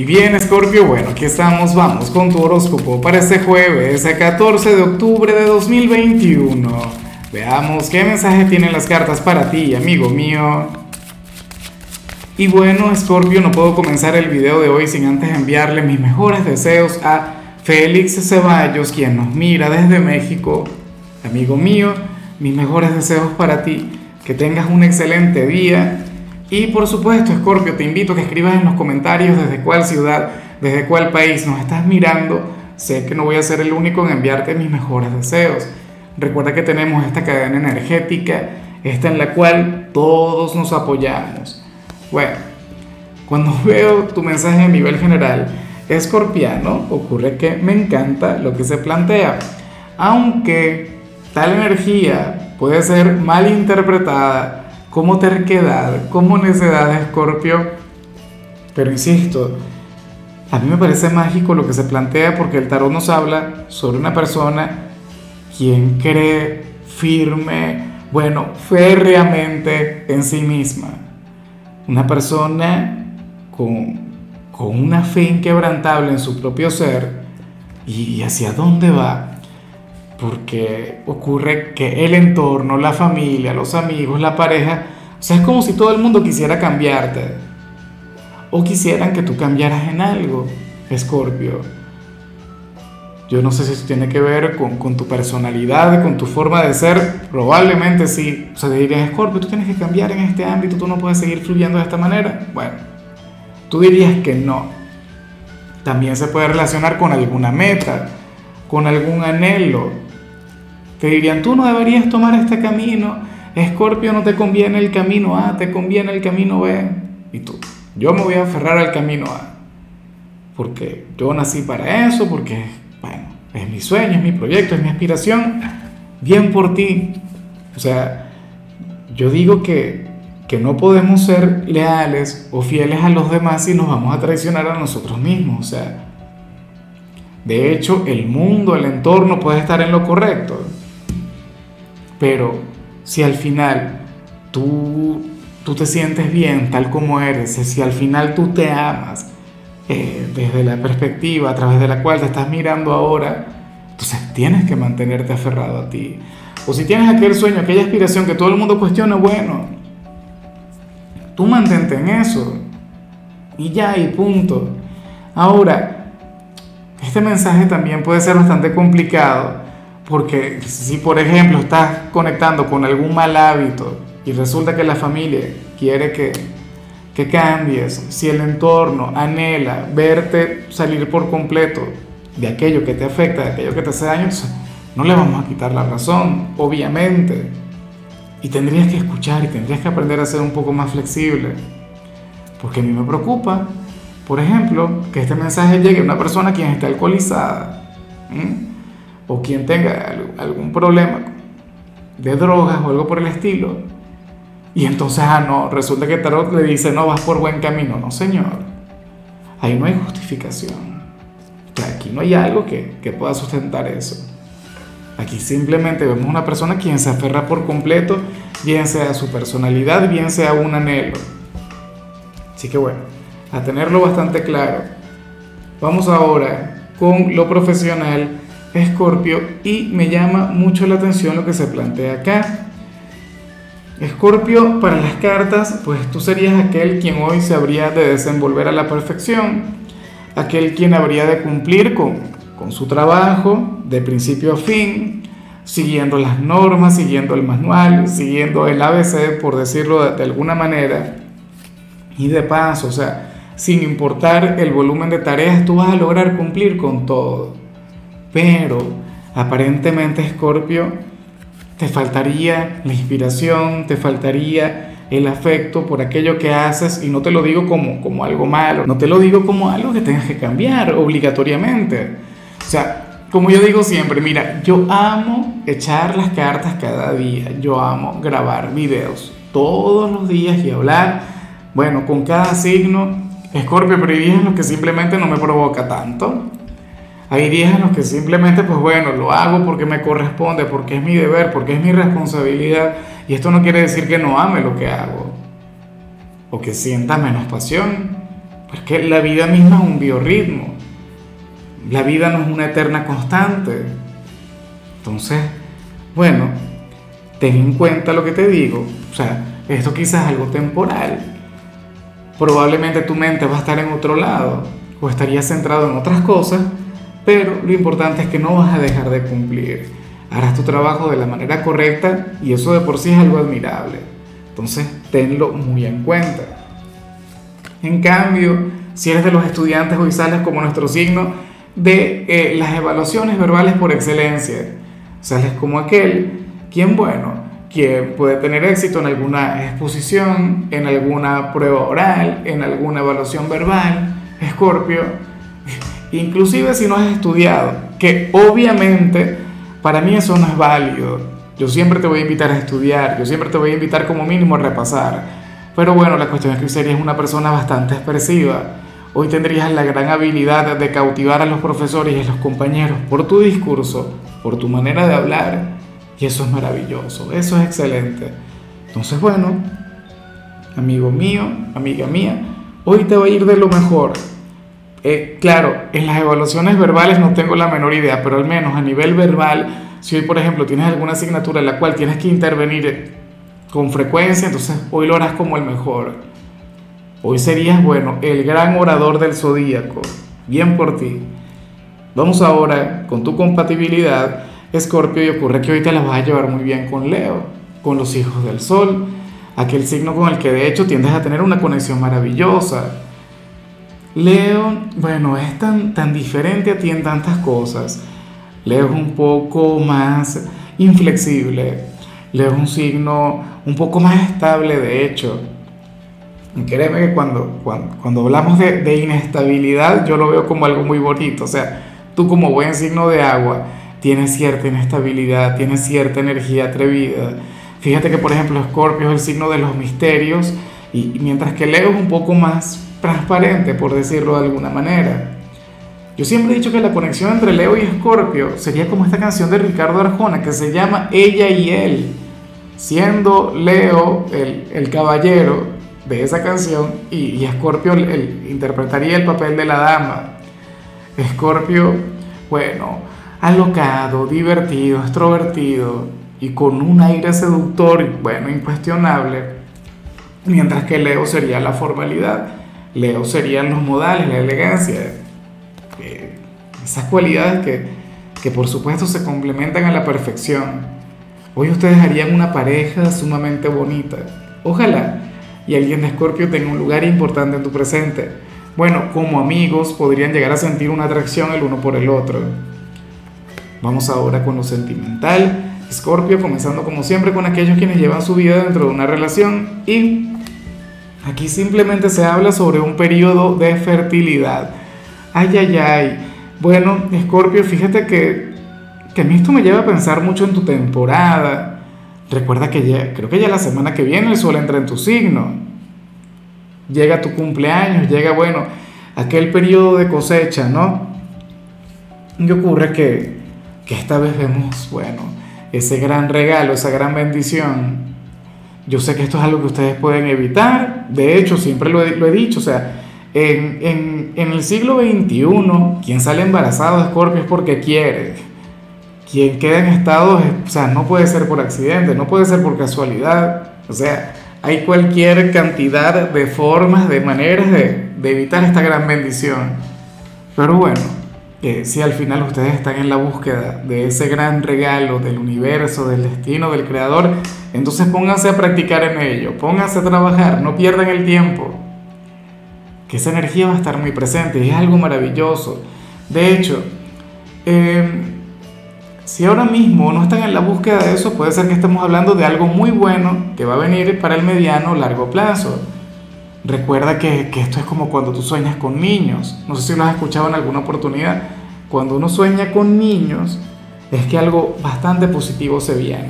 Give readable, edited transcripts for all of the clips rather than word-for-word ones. Y bien, Escorpio, bueno, aquí estamos, vamos con tu horóscopo para este jueves, 14 de octubre de 2021. Veamos qué mensaje tienen las cartas para ti, amigo mío. Y bueno, Escorpio, no puedo comenzar el video de hoy sin antes enviarle mis mejores deseos a Félix Ceballos, quien nos mira desde México. Amigo mío, mis mejores deseos para ti, que tengas un excelente día. Y por supuesto, Escorpio, te invito a que escribas en los comentarios desde cuál ciudad, desde cuál país nos estás mirando. Sé que no voy a ser el único en enviarte mis mejores deseos. Recuerda que tenemos esta cadena energética, esta en la cual todos nos apoyamos. Bueno, cuando veo tu mensaje a nivel general escorpiano, ocurre que me encanta lo que se plantea. Aunque tal energía puede ser mal interpretada como terquedad, como necedad de Escorpio, pero insisto, a mí me parece mágico lo que se plantea porque el tarot nos habla sobre una persona quien cree firme, bueno, férreamente en sí misma, una persona con una fe inquebrantable en su propio ser y hacia dónde va. Porque ocurre que el entorno, la familia, los amigos, la pareja, o sea, es como si todo el mundo quisiera cambiarte o quisieran que tú cambiaras en algo, Escorpio. Yo no sé si eso tiene que ver con tu personalidad, con tu forma de ser, probablemente sí. O sea, te dirías, Escorpio, tú tienes que cambiar en este ámbito, tú no puedes seguir fluyendo de esta manera. Bueno, tú dirías que no. También se puede relacionar con alguna meta, con algún anhelo. Te dirían, tú no deberías tomar este camino, Escorpio, no te conviene el camino A, te conviene el camino B. Y tú, yo me voy a aferrar al camino A, porque yo nací para eso, porque, bueno, es mi sueño, es mi proyecto, es mi aspiración. Bien por ti. O sea, yo digo que no podemos ser leales o fieles a los demás si nos vamos a traicionar a nosotros mismos. O sea, de hecho, el mundo, el entorno puede estar en lo correcto. Pero si al final tú te sientes bien tal como eres, si al final tú te amas desde la perspectiva a través de la cual te estás mirando ahora, entonces tienes que mantenerte aferrado a ti. O si tienes aquel sueño, aquella aspiración que todo el mundo cuestiona, bueno, tú mantente en eso y ya, y punto. Ahora, este mensaje también puede ser bastante complicado. Porque si, por ejemplo, estás conectando con algún mal hábito y resulta que la familia quiere que cambies, si el entorno anhela verte salir por completo de aquello que te afecta, de aquello que te hace daño, no le vamos a quitar la razón, obviamente. Y tendrías que escuchar y tendrías que aprender a ser un poco más flexible. Porque a mí me preocupa, por ejemplo, que este mensaje llegue a una persona quien esté alcoholizada, o quien tenga algún problema de drogas o algo por el estilo, y entonces, no, resulta que Tarot le dice, no, vas por buen camino. No, señor, ahí no hay justificación. O sea, aquí no hay algo que pueda sustentar eso. Aquí simplemente vemos una persona quien se aferra por completo, bien sea su personalidad, bien sea un anhelo. Así que bueno, a tenerlo bastante claro. Vamos ahora con lo profesional, Escorpio, y me llama mucho la atención lo que se plantea acá. Escorpio, para las cartas, pues tú serías aquel quien hoy se habría de desenvolver a la perfección, aquel quien habría de cumplir con su trabajo de principio a fin, siguiendo las normas, siguiendo el manual, siguiendo el ABC, por decirlo de alguna manera. Y de paso, o sea, sin importar el volumen de tareas, tú vas a lograr cumplir con todo. Pero aparentemente, Escorpio, te faltaría la inspiración, te faltaría el afecto por aquello que haces. Y no te lo digo como algo malo, no te lo digo como algo que tengas que cambiar obligatoriamente. O sea, como yo digo siempre, mira, yo amo echar las cartas cada día, yo amo grabar videos todos los días y hablar, bueno, con cada signo, Escorpio, pero hay días en los que simplemente no me provoca tanto. Hay días en los que simplemente, pues bueno, lo hago porque me corresponde, porque es mi deber, porque es mi responsabilidad. Y esto no quiere decir que no ame lo que hago, o que sienta menos pasión, Porque la vida misma es un biorritmo. La vida no es una eterna constante. Entonces, bueno, ten en cuenta lo que te digo. O sea, esto quizás es algo temporal. Probablemente tu mente va a estar en otro lado o estaría centrado en otras cosas, pero lo importante es que no vas a dejar de cumplir. Harás tu trabajo de la manera correcta y eso de por sí es algo admirable. Entonces, tenlo muy en cuenta. En cambio, si eres de los estudiantes, hoy sales como nuestro signo de las evaluaciones verbales por excelencia. Sales como aquel quien, bueno, quien puede tener éxito en alguna exposición, en alguna prueba oral, en alguna evaluación verbal, Escorpio, inclusive si no has estudiado, que obviamente para mí eso no es válido. Yo siempre te voy a invitar a estudiar, yo siempre te voy a invitar como mínimo a repasar, pero bueno, la cuestión es que hoy serías una persona bastante expresiva. Hoy tendrías la gran habilidad de cautivar a los profesores y a los compañeros por tu discurso, por tu manera de hablar. Y eso es maravilloso, eso es excelente. Entonces, bueno, amigo mío, amiga mía, hoy te va a ir de lo mejor. Claro, en las evaluaciones verbales no tengo la menor idea, pero al menos a nivel verbal, si hoy, por ejemplo, tienes alguna asignatura en la cual tienes que intervenir con frecuencia, entonces hoy lo harás como el mejor. Hoy serías, bueno, el gran orador del zodíaco. Bien por ti. Vamos ahora con tu compatibilidad, Escorpio, y ocurre que hoy te las vas a llevar muy bien con Leo, con los hijos del sol, aquel signo con el que de hecho tiendes a tener una conexión maravillosa. Leo, bueno, es tan diferente a ti en tantas cosas. Leo es un poco más inflexible. Leo es un signo un poco más estable, de hecho. Y créeme que cuando hablamos de inestabilidad, yo lo veo como algo muy bonito. O sea, tú como buen signo de agua tienes cierta inestabilidad, tienes cierta energía atrevida. Fíjate que, por ejemplo, Escorpio es el signo de los misterios, y mientras que Leo es un poco más transparente, por decirlo de alguna manera. Yo siempre he dicho que la conexión entre Leo y Escorpio sería como esta canción de Ricardo Arjona que se llama Ella y Él. Siendo Leo el caballero de esa canción, y Escorpio interpretaría el papel de la dama. Escorpio, bueno, alocado, divertido, extrovertido y con un aire seductor, bueno, incuestionable. Mientras que Leo sería la formalidad, Leo serían los modales, la elegancia, esas cualidades que por supuesto se complementan a la perfección. Hoy ustedes harían una pareja sumamente bonita. Ojalá y alguien de Escorpio tenga un lugar importante en tu presente. Bueno, como amigos podrían llegar a sentir una atracción el uno por el otro. Vamos ahora con lo sentimental, Escorpio, comenzando como siempre con aquellos quienes llevan su vida dentro de una relación, y aquí simplemente se habla sobre un periodo de fertilidad. Ay, ay, ay. Bueno, Escorpio, fíjate que a mí esto me lleva a pensar mucho en tu temporada. Recuerda que creo que ya la semana que viene el sol entra en tu signo. Llega tu cumpleaños, llega, bueno, aquel periodo de cosecha, ¿no? Y ocurre que esta vez vemos, bueno, ese gran regalo, esa gran bendición. Yo sé que esto es algo que ustedes pueden evitar, de hecho, siempre lo he dicho, o sea, en el siglo XXI, quien sale embarazado de Escorpio es porque quiere. Quien queda en estado, o sea, no puede ser por accidente, no puede ser por casualidad, o sea, hay cualquier cantidad de formas, de maneras de evitar esta gran bendición, pero bueno. Si al final ustedes están en la búsqueda de ese gran regalo del universo, del destino, del creador, entonces pónganse a practicar en ello, pónganse a trabajar, no pierdan el tiempo, que esa energía va a estar muy presente y es algo maravilloso. De hecho, si ahora mismo no están en la búsqueda de eso, puede ser que estemos hablando de algo muy bueno que va a venir para el mediano o largo plazo. Recuerda que esto es como cuando tú sueñas con niños. No sé si lo has escuchado en alguna oportunidad. Cuando uno sueña con niños, es que algo bastante positivo se viene.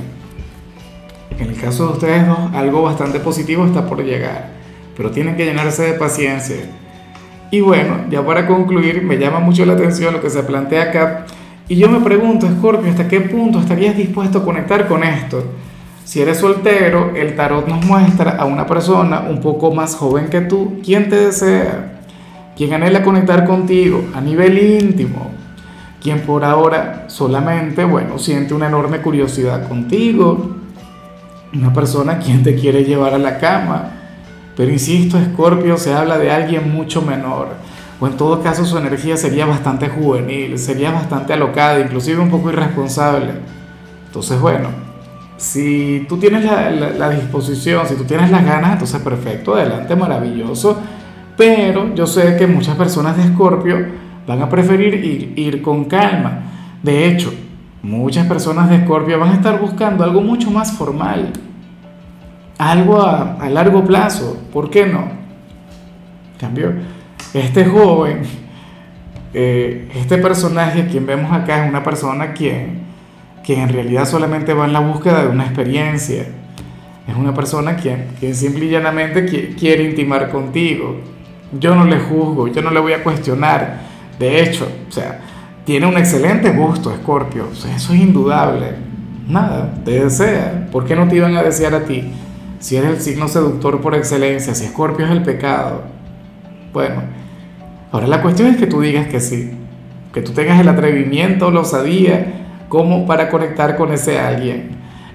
En el caso de ustedes dos, algo bastante positivo está por llegar, pero tienen que llenarse de paciencia. Y bueno, ya para concluir, me llama mucho la atención lo que se plantea acá. Y yo me pregunto, Escorpio, ¿hasta qué punto estarías dispuesto a conectar con esto? Si eres soltero, el tarot nos muestra a una persona un poco más joven que tú, quien te desea, quien anhela conectar contigo a nivel íntimo, quien por ahora solamente, bueno, siente una enorme curiosidad contigo, una persona quien te quiere llevar a la cama, pero insisto, Escorpio, se habla de alguien mucho menor, o en todo caso su energía sería bastante juvenil, sería bastante alocada, inclusive un poco irresponsable. Entonces, bueno, si tú tienes la disposición, si tú tienes las ganas, entonces perfecto, adelante, maravilloso, pero yo sé que muchas personas de Escorpio van a preferir ir con calma. De hecho, muchas personas de Escorpio van a estar buscando algo mucho más formal, algo a largo plazo, ¿por qué no? Cambio. Este joven, este personaje quien vemos acá es una persona quien en realidad solamente va en la búsqueda de una experiencia, es una persona quien simple y llanamente quiere intimar contigo. Yo no le juzgo, yo no le voy a cuestionar, de hecho, o sea, tiene un excelente gusto, Escorpio, o sea, eso es indudable. Nada, te desea, ¿por qué no te iban a desear a ti? Si eres el signo seductor por excelencia, si Escorpio es el pecado. Bueno, ahora la cuestión es que tú digas que sí, que tú tengas el atrevimiento, la osadía, como para conectar con ese alguien.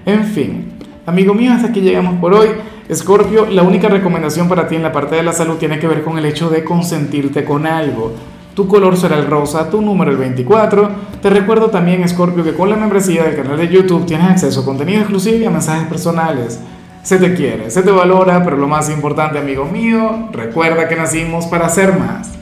En fin, amigo mío, hasta aquí llegamos por hoy. Escorpio, la única recomendación para ti en la parte de la salud tiene que ver con el hecho de consentirte con algo. Tu color será el rosa, tu número el 24. Te recuerdo también, Scorpio, que con la membresía del canal de YouTube tienes acceso a contenido exclusivo y a mensajes personales. Se te quiere, se te valora, pero lo más importante, amigo mío, recuerda que nacimos para ser más.